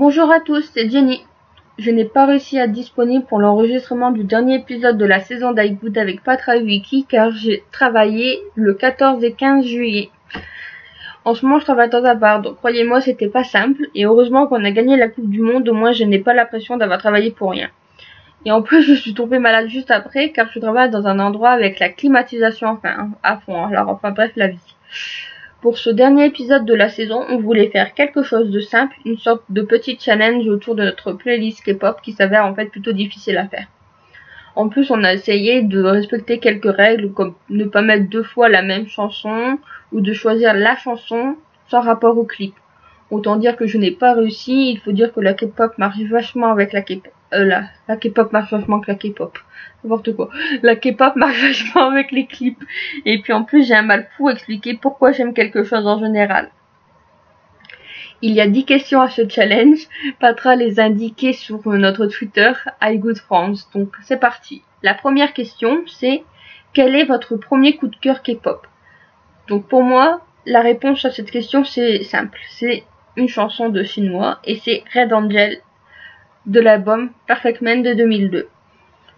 Bonjour à tous, c'est Jenny. Je n'ai pas réussi à être disponible pour l'enregistrement du dernier épisode de la saison d'I Good avec Patra et Wiki car j'ai travaillé le 14 et 15 juillet. En ce moment, je travaille à part, donc croyez-moi, c'était pas simple. Et heureusement qu'on a gagné la Coupe du Monde, au moins je n'ai pas l'impression d'avoir travaillé pour rien. Et en plus, je suis tombée malade juste après car je travaille dans un endroit avec la climatisation à fond. Alors enfin bref, la vie. Pour ce dernier épisode de la saison, on voulait faire quelque chose de simple, une sorte de petit challenge autour de notre playlist K-pop qui s'avère en fait plutôt difficile à faire. En plus, on a essayé de respecter quelques règles comme ne pas mettre deux fois la même chanson ou de choisir la chanson sans rapport au clip. Autant dire que je n'ai pas réussi, il faut dire que la K-pop marche vachement avec la K-pop. La K-pop marche vachement avec la K-pop. N'importe quoi. La K-pop marche vachement avec les clips. Et puis en plus, j'ai un mal fou à expliquer pourquoi j'aime quelque chose en général. Il y a 10 questions à ce challenge. Patra les a indiquées sur notre Twitter, I Good France. Donc c'est parti. La première question, c'est quel est votre premier coup de cœur K-pop? Donc pour moi, la réponse à cette question, c'est simple. C'est une chanson de Chinois et c'est Red Angel de l'album Perfect Man de 2002.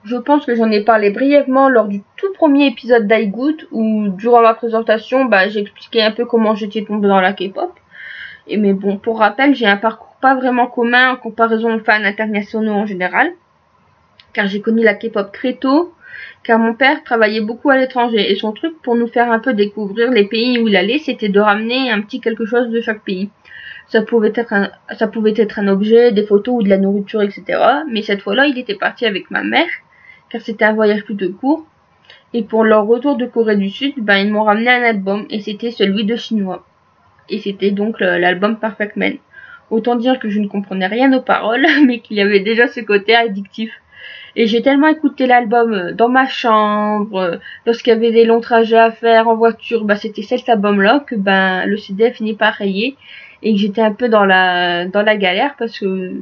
Je pense que j'en ai parlé brièvement lors du tout premier épisode d'I Good où durant ma présentation, j'expliquais un peu comment j'étais tombée dans la K-pop. Mais bon, pour rappel, j'ai un parcours pas vraiment commun en comparaison aux fans internationaux en général, car j'ai connu la K-pop très tôt, car mon père travaillait beaucoup à l'étranger et son truc pour nous faire un peu découvrir les pays où il allait, c'était de ramener un petit quelque chose de chaque pays. Ça pouvait être un objet, des photos ou de la nourriture, etc. Mais cette fois-là, il était parti avec ma mère, car c'était un voyage plutôt court. Et pour leur retour de Corée du Sud, ils m'ont ramené un album, et c'était celui de Chinois. Et c'était donc l'album Perfect Man. Autant dire que je ne comprenais rien aux paroles, mais qu'il y avait déjà ce côté addictif. Et j'ai tellement écouté l'album dans ma chambre, lorsqu'il y avait des longs trajets à faire en voiture, c'était cet album-là que le CD a fini par rayer. Et que j'étais un peu dans la galère parce que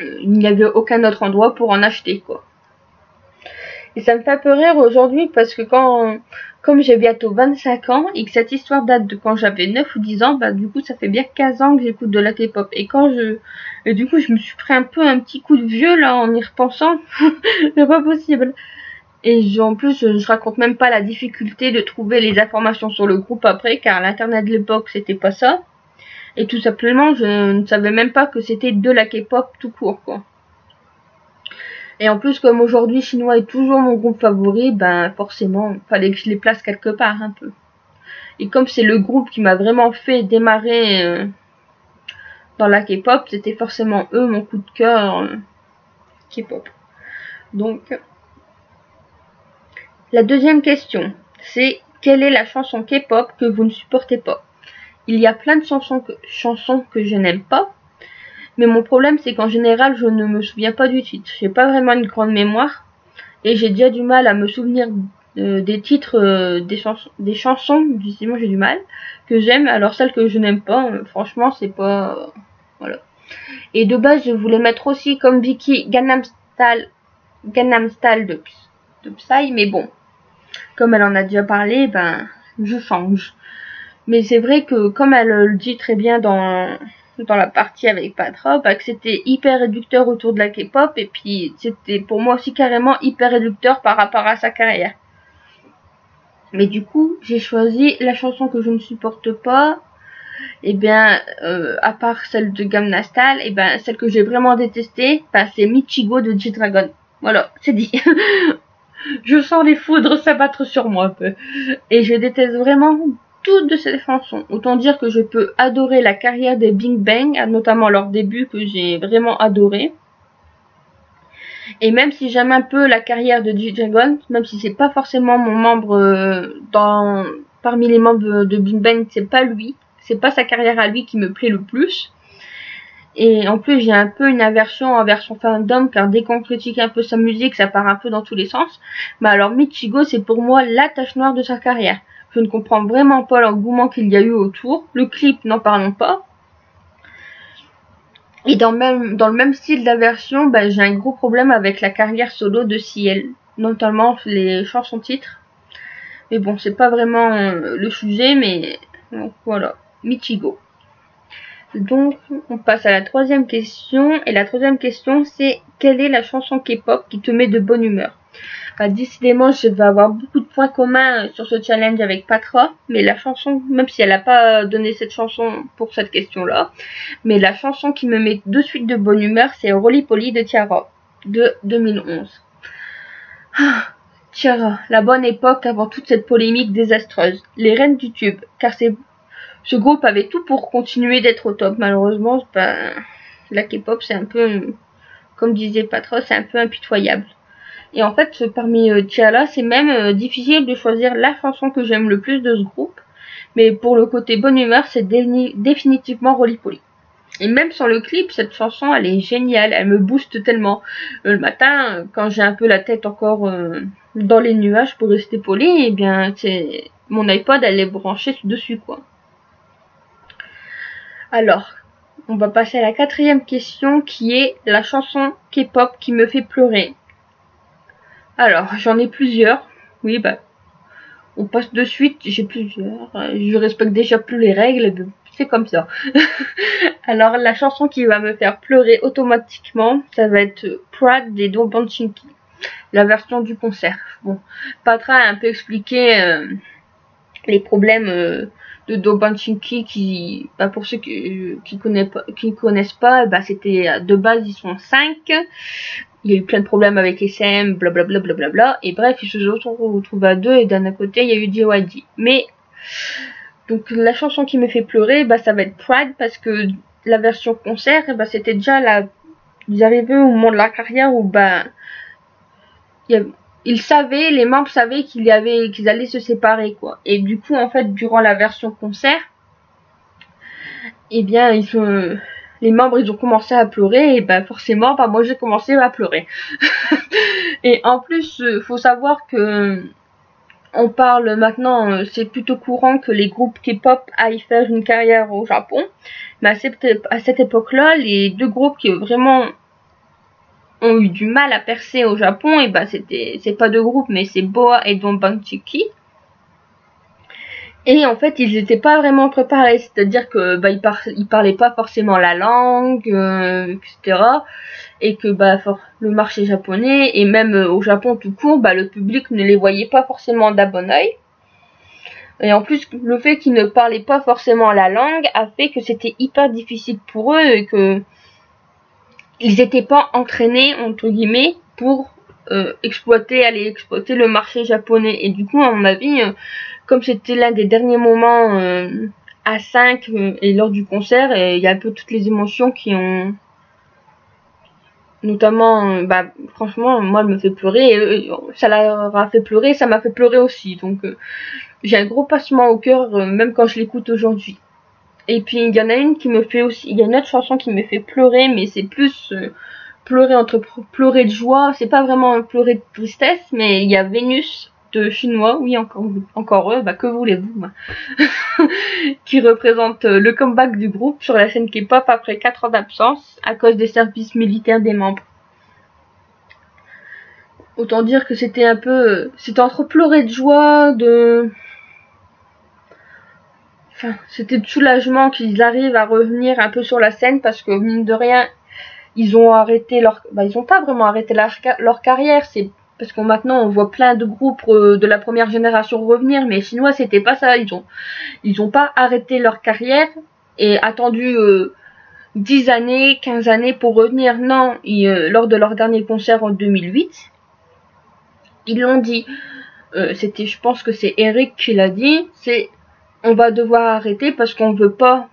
il n'y avait aucun autre endroit pour en acheter, quoi. Et ça me fait un peu rire aujourd'hui parce que comme j'ai bientôt 25 ans et que cette histoire date de quand j'avais 9 ou 10 ans, du coup ça fait bien 15 ans que j'écoute de la K-pop. Et du coup je me suis pris un petit coup de vieux là en y repensant. C'est pas possible. Et en plus, je raconte même pas la difficulté de trouver les informations sur le groupe après, car l'internet de l'époque c'était pas ça. Et tout simplement, je ne savais même pas que c'était de la K-pop tout court, quoi. Et en plus, comme aujourd'hui, Chinois est toujours mon groupe favori, forcément, fallait que je les place quelque part, un peu. Et comme c'est le groupe qui m'a vraiment fait démarrer dans la K-pop, c'était forcément eux mon coup de cœur K-pop. Donc, la deuxième question, c'est quelle est la chanson K-pop que vous ne supportez pas? Il y a plein de chansons que je n'aime pas, mais mon problème c'est qu'en général je ne me souviens pas du titre. J'ai pas vraiment une grande mémoire et j'ai déjà du mal à me souvenir des titres des chansons, justement j'ai du mal, que j'aime. Alors celles que je n'aime pas, franchement c'est pas... Voilà. Et de base je voulais mettre aussi comme Vicky Gangnam Style de Psy, mais bon, comme elle en a déjà parlé, je change. Mais c'est vrai que, comme elle le dit très bien dans la partie avec Patra, que c'était hyper réducteur autour de la K-pop, et puis c'était pour moi aussi carrément hyper réducteur par rapport à sa carrière. Mais du coup, j'ai choisi la chanson que je ne supporte pas, à part celle de Gangnam Style, celle que j'ai vraiment détestée, c'est Michigo de G-Dragon. Voilà, c'est dit. Je sens les foudres s'abattre sur moi un peu. Et je déteste vraiment toutes de ces chansons. Autant dire que je peux adorer la carrière des Big Bang, notamment leur début que j'ai vraiment adoré. Et même si j'aime un peu la carrière de G-Dragon, même si c'est pas forcément mon membre parmi les membres de Big Bang, c'est pas lui, c'est pas sa carrière à lui qui me plaît le plus. Et en plus, j'ai un peu une aversion envers son fandom, car dès qu'on critique un peu sa musique, ça part un peu dans tous les sens. Mais alors, Michigo, c'est pour moi la tache noire de sa carrière. Je ne comprends vraiment pas l'engouement qu'il y a eu autour. Le clip, n'en parlons pas. Et dans le même style d'aversion, j'ai un gros problème avec la carrière solo de CL, notamment les chansons-titres. Mais bon, c'est pas vraiment le sujet, mais donc voilà, Michigo. Donc on passe à la troisième question, et la troisième question c'est quelle est la chanson K-pop qui te met de bonne humeur? Bah, décidément je vais avoir beaucoup de points communs sur ce challenge avec Patra, mais la chanson, même si elle n'a pas donné cette chanson pour cette question là, mais la chanson qui me met de suite de bonne humeur c'est Roly Poly de T-ara de 2011. Ah, T-ara, la bonne époque avant toute cette polémique désastreuse, les reines du tube, car c'est... Ce groupe avait tout pour continuer d'être au top. Malheureusement, ben, la K-pop, c'est un peu, comme disait Patra, c'est un peu impitoyable. Et en fait, parmi T-ara, c'est même difficile de choisir la chanson que j'aime le plus de ce groupe. Mais pour le côté bonne humeur, c'est définitivement Roly Poly. Et même sans le clip, cette chanson, elle est géniale. Elle me booste tellement. Le matin, quand j'ai un peu la tête encore dans les nuages pour rester poli, eh bien, mon iPod, elle est branchée dessus, quoi. Alors, on va passer à la quatrième question qui est la chanson K-pop qui me fait pleurer. Alors, j'en ai plusieurs. Oui, bah, on passe de suite, j'ai plusieurs. Je respecte déjà plus les règles, c'est comme ça. Alors, la chanson qui va me faire pleurer automatiquement, ça va être Pride des Dong Bang Shin Ki, la version du concert. Bon, Patra a un peu expliqué les problèmes... de Dong Bang Shin Ki qui, bah pour ceux qui connaissent pas, bah c'était de base ils sont 5, il y a eu plein de problèmes avec SM, blablabla, blablabla, et bref ils se sont retrouvés à 2 et d'un côté il y a eu JYD. Mais donc la chanson qui me fait pleurer, bah ça va être Pride parce que la version concert, bah c'était déjà la, ils arrivaient au moment de la carrière où bah il y a ils savaient, les membres savaient qu'ils allaient se séparer, quoi. Et du coup, en fait, durant la version concert, eh bien, les membres, ils ont commencé à pleurer. Et ben, forcément, bah, moi, j'ai commencé à pleurer. Et en plus, faut savoir que on parle maintenant, c'est plutôt courant que les groupes K-pop aillent faire une carrière au Japon. Mais à cette époque-là, les deux groupes qui vraiment... ont eu du mal à percer au Japon, et bah c'est pas deux groupes, mais c'est Boa et Dong Bang Shin Ki. Et en fait, ils n'étaient pas vraiment préparés, c'est-à-dire que bah ils parlaient pas forcément la langue, etc. Et que bah le marché japonais et même au Japon tout court, bah le public ne les voyait pas forcément d'un bon oeil. Et en plus, le fait qu'ils ne parlaient pas forcément la langue a fait que c'était hyper difficile pour eux et que ils n'étaient pas entraînés, entre guillemets, pour aller exploiter le marché japonais. Et du coup, à mon avis, comme c'était l'un des derniers moments à 5 et lors du concert, il y a un peu toutes les émotions qui ont... Notamment, bah, franchement, moi, elle me fait pleurer. Et, ça leur a fait pleurer, ça m'a fait pleurer aussi. Donc, j'ai un gros passement au cœur, même quand je l'écoute aujourd'hui. Et puis il y en a une qui me fait aussi, il y a une autre chanson qui me fait pleurer, mais c'est plus pleurer entre pleurer de joie, c'est pas vraiment pleurer de tristesse, mais il y a Vénus de Chinois, oui encore eux, bah que voulez-vous, qui représente le comeback du groupe sur la scène K-pop après 4 ans d'absence à cause des services militaires des membres. Autant dire que c'était un peu, c'était entre pleurer de joie, de... Enfin, c'était de soulagement qu'ils arrivent à revenir un peu sur la scène parce que mine de rien, ils ont arrêté leur... Bah, ils n'ont pas vraiment arrêté leur carrière. C'est parce que maintenant, on voit plein de groupes de la première génération revenir, mais les Chinois, c'était pas ça. Ils ont pas arrêté leur carrière et attendu 10 années, 15 années pour revenir. Non, lors de leur dernier concert en 2008, ils l'ont dit. C'était, je pense que c'est Eric qui l'a dit, c'est... On va devoir arrêter parce qu'on ne veut pas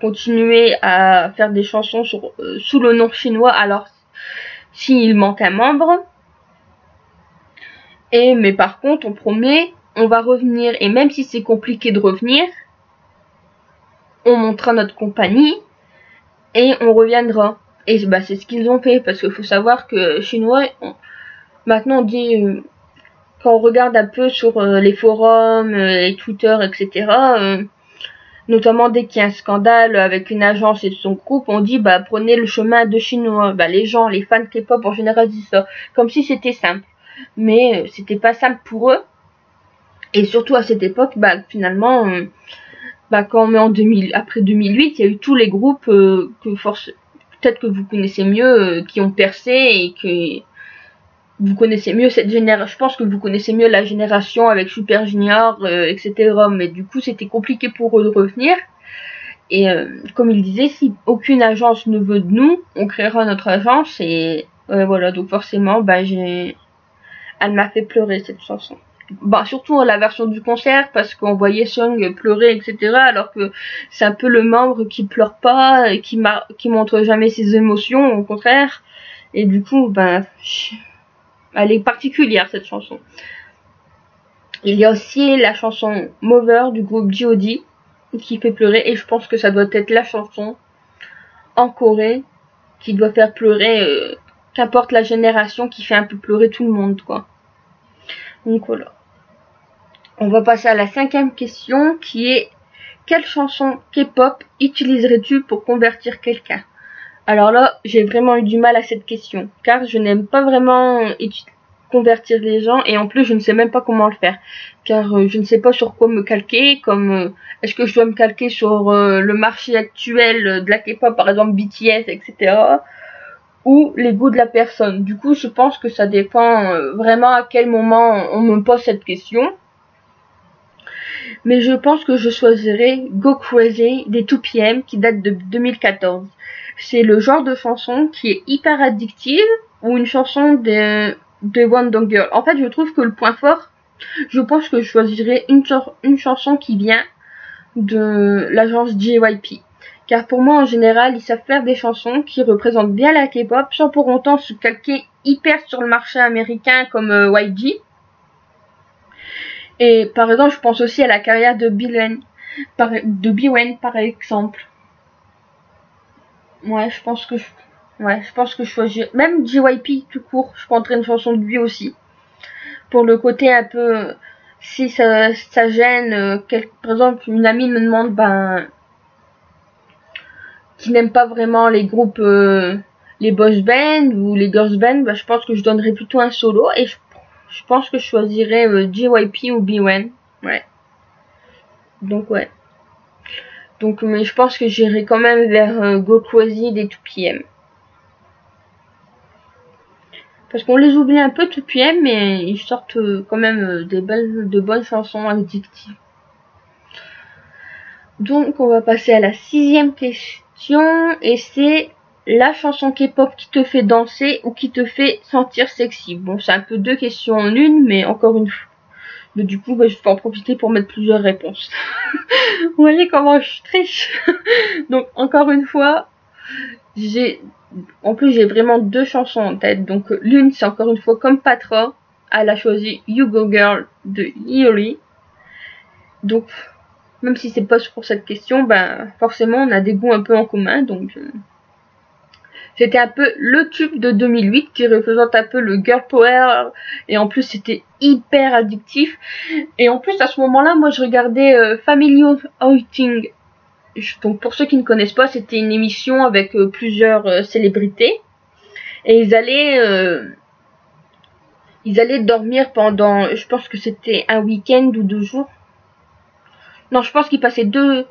continuer à faire des chansons sous le nom chinois alors s'il manque un membre. Et mais par contre, on promet, on va revenir et même si c'est compliqué de revenir, on montrera notre compagnie et on reviendra. Et bah, c'est ce qu'ils ont fait parce qu'il faut savoir que Chinois, maintenant on dit... Quand on regarde un peu sur les forums, les Twitter, etc., notamment dès qu'il y a un scandale avec une agence et son groupe, on dit bah prenez le chemin de Chinois. Bah les gens, les fans K-pop en général disent ça, comme si c'était simple. Mais c'était pas simple pour eux. Et surtout à cette époque, bah finalement, bah, quand on est en 2000, après 2008, il y a eu tous les groupes que peut-être que vous connaissez mieux, qui ont percé et que vous connaissez mieux cette génération. Je pense que vous connaissez mieux la génération avec Super Junior, etc. Mais du coup, c'était compliqué pour eux de revenir. Et comme il disait, si aucune agence ne veut de nous, on créera notre agence. Et voilà, donc forcément, bah, elle m'a fait pleurer cette chanson. Bah, surtout la version du concert, parce qu'on voyait Sung pleurer, etc. Alors que c'est un peu le membre qui pleure pas, et qui montre jamais ses émotions, au contraire. Et du coup, bah, elle est particulière, cette chanson. Il y a aussi la chanson Mother du groupe G.O.D. qui fait pleurer, et je pense que ça doit être la chanson en Corée qui doit faire pleurer, qu'importe la génération, qui fait un peu pleurer tout le monde, quoi. Donc voilà. On va passer à la 5e question, qui est: quelle chanson K-pop utiliserais-tu pour convertir quelqu'un? Alors là, j'ai vraiment eu du mal à cette question, car je n'aime pas vraiment convertir les gens, et en plus je ne sais même pas comment le faire, car je ne sais pas sur quoi me calquer, comme est-ce que je dois me calquer sur le marché actuel de la K-pop, par exemple BTS, etc., ou les goûts de la personne. Du coup, je pense que ça dépend vraiment à quel moment on me pose cette question. Mais je pense que je choisirais Go Crazy des TUPiEM, qui date de 2014. C'est le genre de chanson qui est hyper addictive, ou une chanson de Wonder Girl. En fait, je trouve que le point fort, je pense que je choisirais une chanson qui vient de l'agence JYP. Car pour moi, en général, ils savent faire des chansons qui représentent bien la K-pop, sans pour autant se calquer hyper sur le marché américain comme YG. Et par exemple, je pense aussi à la carrière de B.Wen, par exemple. Ouais, je pense que je choisis même JYP tout court. Je prendrais une chanson de lui aussi, pour le côté un peu, si ça gêne. Par exemple, une amie me demande, ben, qui n'aime pas vraiment les groupes, les boys band ou les girls band, bah, je pense que je donnerais plutôt un solo, et je pense que je choisirais JYP ou B.Wen. Ouais. Donc ouais. Donc, mais je pense que j'irai quand même vers Go Crazy des 2PM. Parce qu'on les oublie un peu, 2PM, mais ils sortent quand même de bonnes chansons addictives. Donc on va passer à la 6e question, et c'est la chanson K-pop qui te fait danser ou qui te fait sentir sexy. Bon, c'est un peu deux questions en une, mais encore une fois. Mais du coup, bah, je vais en profiter pour mettre plusieurs réponses. Vous voyez comment je triche. Donc encore une fois, en plus j'ai vraiment deux chansons en tête. Donc l'une, c'est encore une fois comme Patra, elle a choisi You Go Girl de Yuri. Donc même si c'est pas pour cette question, ben forcément on a des goûts un peu en commun, donc c'était un peu le tube de 2008 qui représente un peu le girl power, et en plus c'était hyper addictif. Et en plus à ce moment-là, moi je regardais Family Outing. Donc pour ceux qui ne connaissent pas, c'était une émission avec plusieurs célébrités, et ils allaient dormir pendant, je pense que c'était un week-end ou 2 jours. Non, je pense qu'il passait deux...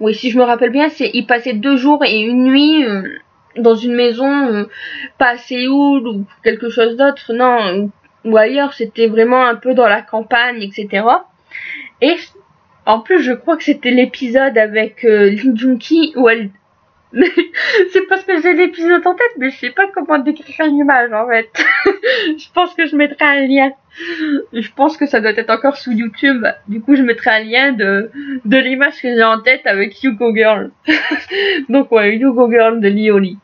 Oui, si je me rappelle bien, il passait 2 jours et une nuit dans une maison, pas à Séoul ou quelque chose d'autre, non, ou ailleurs, c'était vraiment un peu dans la campagne, etc. Et en plus, je crois que c'était l'épisode avec Lee Jung-ki où elle... c'est parce que j'ai l'épisode en tête, mais je sais pas comment décrire une image, en fait. Je pense que je mettrai un lien. Je pense que ça doit être encore sous YouTube. Du coup, je mettrai un lien de l'image que j'ai en tête avec You Go Girl. Donc ouais, You Go Girl de Lioli.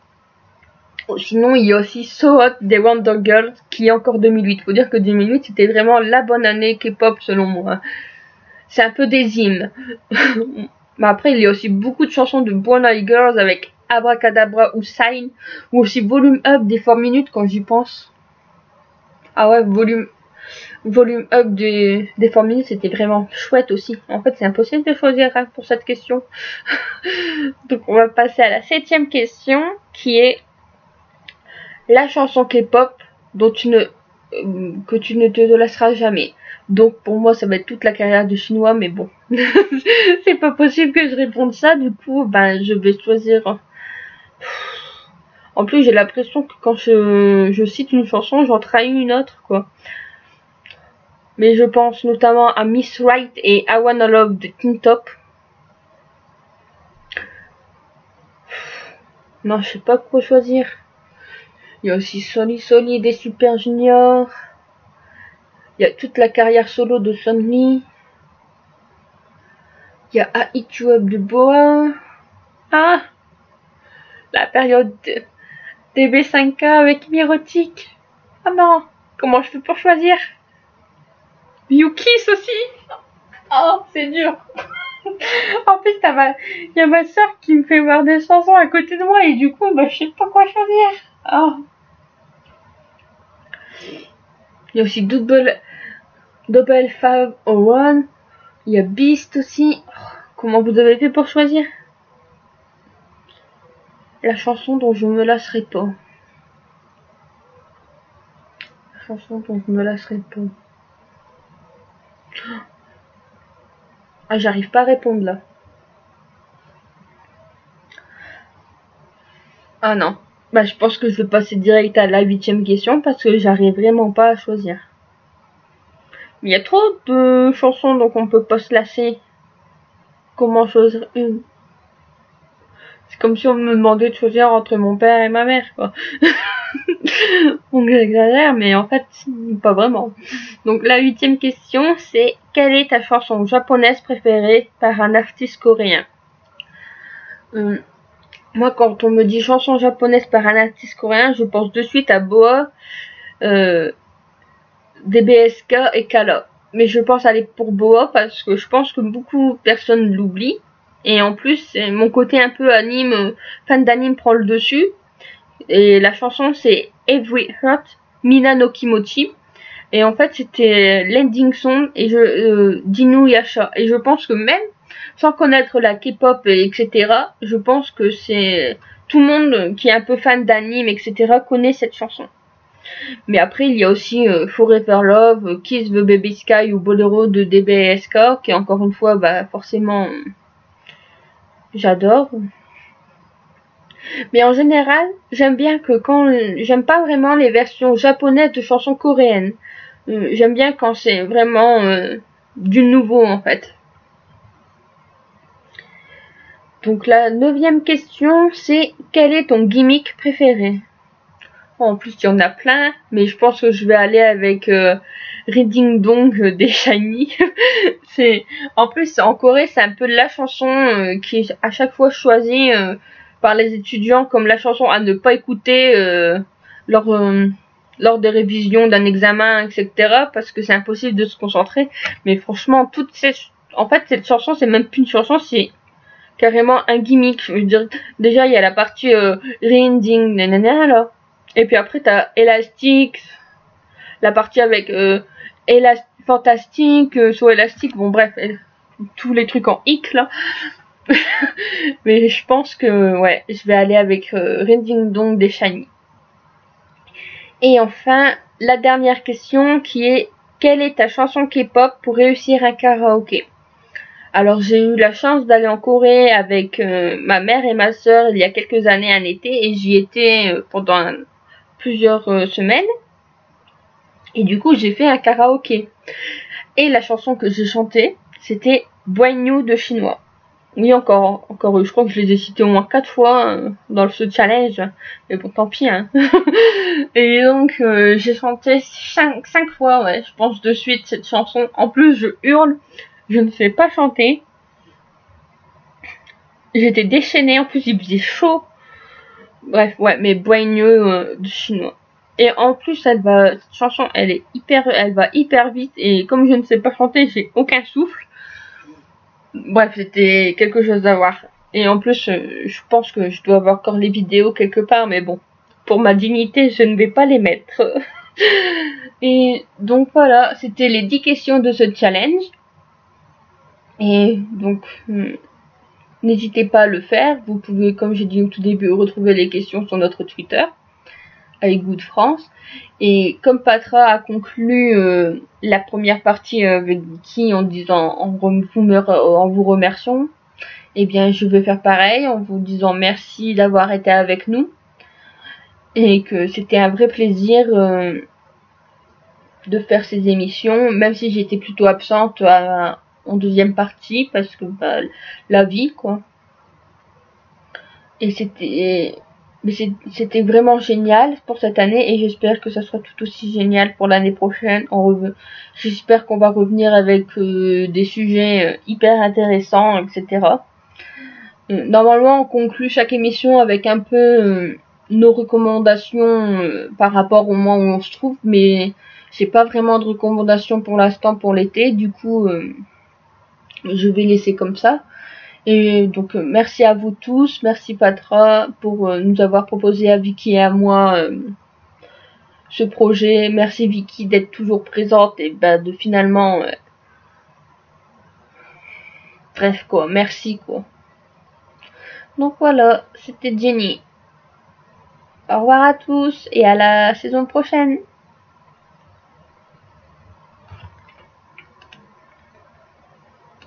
Sinon, il y a aussi So Hot des Wonder Girls, qui est encore 2008. Faut dire que 2008, c'était vraiment la bonne année K-pop, selon moi. C'est un peu des hymnes. Mais après, il y a aussi beaucoup de chansons de Boa Girls avec Abracadabra ou Sign, ou aussi Volume Up des 4 minutes quand j'y pense. Ah ouais, Volume Up des 4 minutes, c'était vraiment chouette aussi. En fait, c'est impossible de choisir hein, pour cette question. Donc, on va passer à la 7e question, qui est la chanson K-pop que tu ne te lasseras jamais. Donc pour moi ça va être toute la carrière du Chinois, mais bon, c'est pas possible que je réponde ça, du coup ben je vais choisir. En plus j'ai l'impression que quand je cite une chanson, j'en trahis une autre quoi. Mais je pense notamment à Miss Right et I Wanna Love de King Top. Non, je sais pas quoi choisir. Il y a aussi Soli Soli des Super Junior. Il y a toute la carrière solo de Sunny. Il y a I Hit You Up de Boa. Ah, la période DB5K avec Mirotic. Ah non, comment je fais pour choisir? Yuki's aussi. Oh, c'est dur. En plus, il y a ma soeur qui me fait voir des chansons à côté de moi et du coup, bah, je sais pas quoi choisir. Oh. Il y a aussi Double 501. Il y a Beast aussi. Oh, comment vous avez fait pour choisir? La chanson dont je me lasserai pas. La chanson dont je me lasserai pas. Ah, j'arrive pas à répondre là. Ah non. Bah, je pense que je vais passer direct à la 8e question parce que j'arrive vraiment pas à choisir. Il y a trop de chansons donc on peut pas se lasser. Comment choisir une? C'est comme si on me demandait de choisir entre mon père et ma mère, quoi. On exagère, mais en fait, pas vraiment. Donc, la 8e question, c'est quelle est ta chanson japonaise préférée par un artiste coréen? Moi, quand on me dit chanson japonaise par un artiste coréen, je pense de suite à Boa, DBSK et Kala. Mais je pense aller pour Boa parce que je pense que beaucoup de personnes l'oublient. Et en plus, mon côté un peu anime, fan d'anime prend le dessus. Et la chanson c'est Every Heart, Mina no Kimochi. Et en fait c'était l'ending song et d'Inu Yasha. Et je pense que même sans connaître la K-pop et etc. Je pense que c'est tout le monde qui est un peu fan d'anime etc. connaît cette chanson. Mais après il y a aussi Forever Love, Kiss the Baby Sky ou Bolero de DBSK qui encore une fois bah forcément j'adore. Mais en général, j'aime bien que quand... J'aime pas vraiment les versions japonaises de chansons coréennes. J'aime bien quand c'est vraiment du nouveau, en fait. Donc la 9e question, c'est quel est ton gimmick préféré? En plus, il y en a plein, mais je pense que je vais aller avec Reading Dong des SHINee. En plus, en Corée, c'est un peu la chanson qui est à chaque fois choisie... par les étudiants comme la chanson à ne pas écouter lors des révisions d'un examen etc. parce que c'est impossible de se concentrer. Mais franchement en fait cette chanson c'est même plus une chanson, c'est carrément un gimmick. Je veux dire, déjà il y a la partie Rinding nanana là, et puis après t'as Elastic, la partie avec Fantastique, So Elastic, bon bref tous les trucs en hic là. Mais je pense que ouais, je vais aller avec Reading Dong des SHINee. Et enfin, la dernière question qui est quelle est ta chanson K-pop pour réussir un karaoké? Alors j'ai eu la chance d'aller en Corée avec ma mère et ma soeur il y a quelques années un été et j'y étais pendant plusieurs semaines. Et du coup j'ai fait un karaoké. Et la chanson que j'ai chantée c'était Boinyu de Chinois. Oui, encore, je crois que je les ai cités au moins 4 fois dans ce challenge, mais bon, tant pis, hein. Et donc, j'ai chanté 5 fois, ouais, je pense de suite, cette chanson. En plus, je hurle, je ne sais pas chanter. J'étais déchaînée, en plus, il faisait chaud. Bref, ouais, mais boigneux du chinois. Et en plus, cette chanson, elle va hyper vite, et comme je ne sais pas chanter, j'ai aucun souffle. Bref, c'était quelque chose à voir. Et en plus, je pense que je dois avoir encore les vidéos quelque part, mais bon, pour ma dignité, je ne vais pas les mettre. Et donc voilà, c'était les 10 questions de ce challenge. Et donc, n'hésitez pas à le faire. Vous pouvez, comme j'ai dit au tout début, retrouver les questions sur notre Twitter, I Good France. Et comme Patra a conclu la première partie avec Wiki en disant en vous remerciant, eh bien je vais faire pareil en vous disant merci d'avoir été avec nous et que c'était un vrai plaisir de faire ces émissions, même si j'étais plutôt absente en deuxième partie parce que bah, la vie quoi. Et c'était vraiment génial pour cette année et j'espère que ça sera tout aussi génial pour l'année prochaine. J'espère qu'on va revenir avec des sujets hyper intéressants, etc. Normalement, on conclut chaque émission avec un peu nos recommandations par rapport au moment où on se trouve, mais j'ai pas vraiment de recommandations pour l'instant pour l'été, du coup, je vais laisser comme ça. Et donc merci à vous tous, merci Patra pour nous avoir proposé à Vicky et à moi ce projet. Merci Vicky d'être toujours présente et bah, de finalement... Bref quoi, merci quoi. Donc voilà, c'était Jenny. Au revoir à tous et à la saison prochaine.